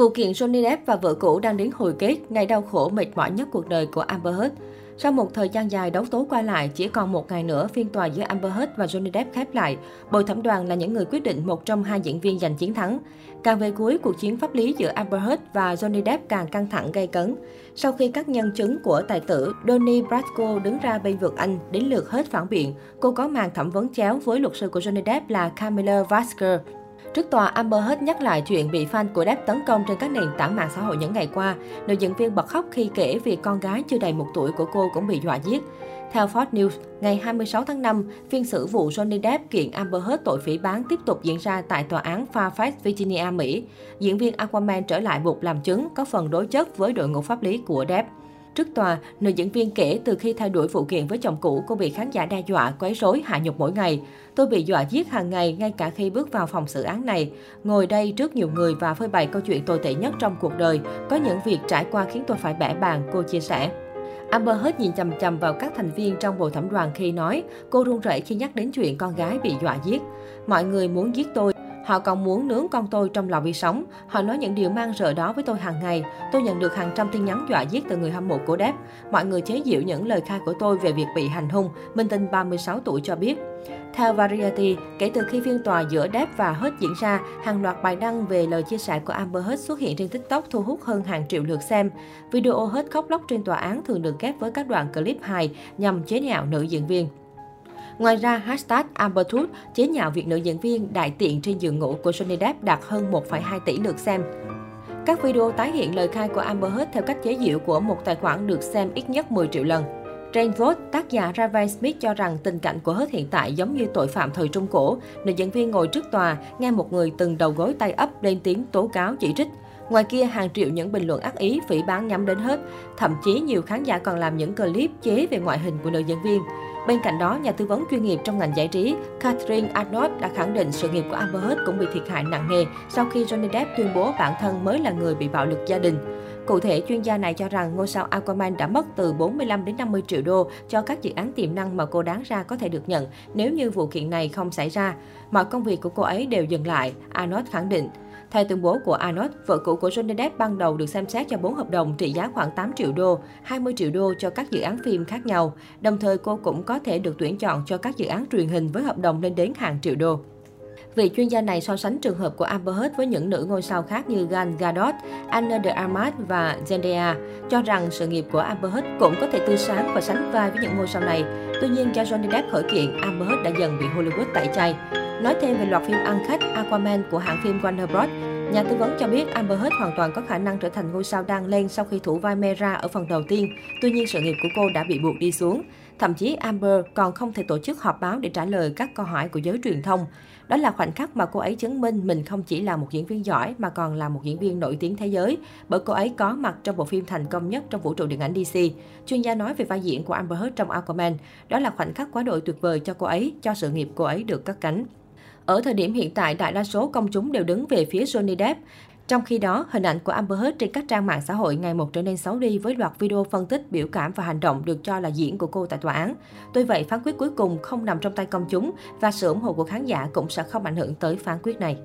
Vụ kiện Johnny Depp và vợ cũ đang đến hồi kết, ngày đau khổ mệt mỏi nhất cuộc đời của Amber Heard. Sau một thời gian dài đấu tố qua lại, chỉ còn một ngày nữa phiên tòa giữa Amber Heard và Johnny Depp khép lại. Bồi thẩm đoàn là những người quyết định một trong hai diễn viên giành chiến thắng. Càng về cuối, cuộc chiến pháp lý giữa Amber Heard và Johnny Depp càng căng thẳng gay cấn. Sau khi các nhân chứng của tài tử Donnie Brasco đứng ra bênh vực anh, đến lượt Heard phản biện, cô có màn thẩm vấn chéo với luật sư của Johnny Depp là Camilla Vasquez. Trước tòa, Amber Heard nhắc lại chuyện bị fan của Depp tấn công trên các nền tảng mạng xã hội những ngày qua. Nữ diễn viên bật khóc khi kể việc con gái chưa đầy 1 tuổi của cô cũng bị dọa giết. Theo Fox News, ngày 26 tháng 5, phiên xử vụ Johnny Depp kiện Amber Heard tội phỉ báng tiếp tục diễn ra tại tòa án Fairfax, Virginia, Mỹ. Diễn viên Aquaman trở lại buộc làm chứng, có phần đối chất với đội ngũ pháp lý của Depp. Trước tòa, nữ diễn viên kể từ khi thay đổi vụ kiện với chồng cũ, cô bị khán giả đe dọa, quấy rối, hạ nhục mỗi ngày. Tôi bị dọa giết hàng ngày, ngay cả khi bước vào phòng xử án này. Ngồi đây trước nhiều người và phơi bày câu chuyện tồi tệ nhất trong cuộc đời. Có những việc trải qua khiến tôi phải bẽ bàng, cô chia sẻ. Amber Heard nhìn chằm chằm vào các thành viên trong bồi thẩm đoàn khi nói, cô run rẩy khi nhắc đến chuyện con gái bị dọa giết. Mọi người muốn giết tôi. Họ còn muốn nướng con tôi trong lò vi sóng. Họ nói những điều mang rợ đó với tôi hàng ngày. Tôi nhận được hàng trăm tin nhắn dọa giết từ người hâm mộ của Depp. Mọi người chế giễu những lời khai của tôi về việc bị hành hung, minh tinh 36 tuổi cho biết. Theo Variety, kể từ khi phiên tòa giữa Depp và Heard diễn ra, hàng loạt bài đăng về lời chia sẻ của Amber Heard xuất hiện trên TikTok thu hút hơn hàng triệu lượt xem. Video Heard khóc lóc trên tòa án thường được ghép với các đoạn clip hài nhằm chế nhạo nữ diễn viên. Ngoài ra, hashtag AmberTools chế nhạo việc nữ diễn viên đại tiện trên giường ngủ của Johnny Depp đạt hơn 1,2 tỷ lượt xem. Các video tái hiện lời khai của Amber Heard theo cách chế giễu của một tài khoản được xem ít nhất 10 triệu lần. Trên Vogue, tác giả Ravin Smith cho rằng tình cảnh của Heard hiện tại giống như tội phạm thời Trung Cổ. Nữ diễn viên ngồi trước tòa, nghe một người từng đầu gối tay ấp lên tiếng tố cáo chỉ trích. Ngoài kia, hàng triệu những bình luận ác ý phỉ báng nhắm đến Heard. Thậm chí, nhiều khán giả còn làm những clip chế về ngoại hình của nữ diễn viên. Bên cạnh đó, nhà tư vấn chuyên nghiệp trong ngành giải trí Catherine Arnold đã khẳng định sự nghiệp của Amber Heard cũng bị thiệt hại nặng nề sau khi Johnny Depp tuyên bố bản thân mới là người bị bạo lực gia đình. Cụ thể, chuyên gia này cho rằng ngôi sao Aquaman đã mất từ 45 đến 50 triệu đô cho các dự án tiềm năng mà cô đáng ra có thể được nhận nếu như vụ kiện này không xảy ra. Mọi công việc của cô ấy đều dừng lại, Arnold khẳng định. Theo tuyên bố của Arnold, vợ cũ của Johnny Depp ban đầu được xem xét cho 4 hợp đồng trị giá khoảng 8 triệu đô, 20 triệu đô cho các dự án phim khác nhau. Đồng thời, cô cũng có thể được tuyển chọn cho các dự án truyền hình với hợp đồng lên đến hàng triệu đô. Vị chuyên gia này so sánh trường hợp của Amber Heard với những nữ ngôi sao khác như Gal Gadot, Ana de Armas và Zendaya, cho rằng sự nghiệp của Amber Heard cũng có thể tươi sáng và sánh vai với những ngôi sao này. Tuy nhiên, do Johnny Depp khởi kiện, Amber Heard đã dần bị Hollywood tẩy chay. Nói thêm về loạt phim ăn khách Aquaman của hãng phim Warner Bros, nhà tư vấn cho biết Amber Heard hoàn toàn có khả năng trở thành ngôi sao đang lên sau khi thủ vai Mera ở phần đầu tiên. Tuy nhiên, sự nghiệp của cô đã bị buộc đi xuống. Thậm chí, Amber còn không thể tổ chức họp báo để trả lời các câu hỏi của giới truyền thông. Đó là khoảnh khắc mà cô ấy chứng minh mình không chỉ là một diễn viên giỏi mà còn là một diễn viên nổi tiếng thế giới, bởi cô ấy có mặt trong bộ phim thành công nhất trong vũ trụ điện ảnh DC. Chuyên gia nói về vai diễn của Amber Heard trong Aquaman. Đó là khoảnh khắc quá đội tuyệt vời cho cô ấy, cho sự nghiệp cô ấy được cất cánh. Ở thời điểm hiện tại, đại đa số công chúng đều đứng về phía Johnny Depp. Trong khi đó, hình ảnh của Amber Heard trên các trang mạng xã hội ngày một trở nên xấu đi với loạt video phân tích, biểu cảm và hành động được cho là diễn của cô tại tòa án. Tuy vậy, phán quyết cuối cùng không nằm trong tay công chúng và sự ủng hộ của khán giả cũng sẽ không ảnh hưởng tới phán quyết này.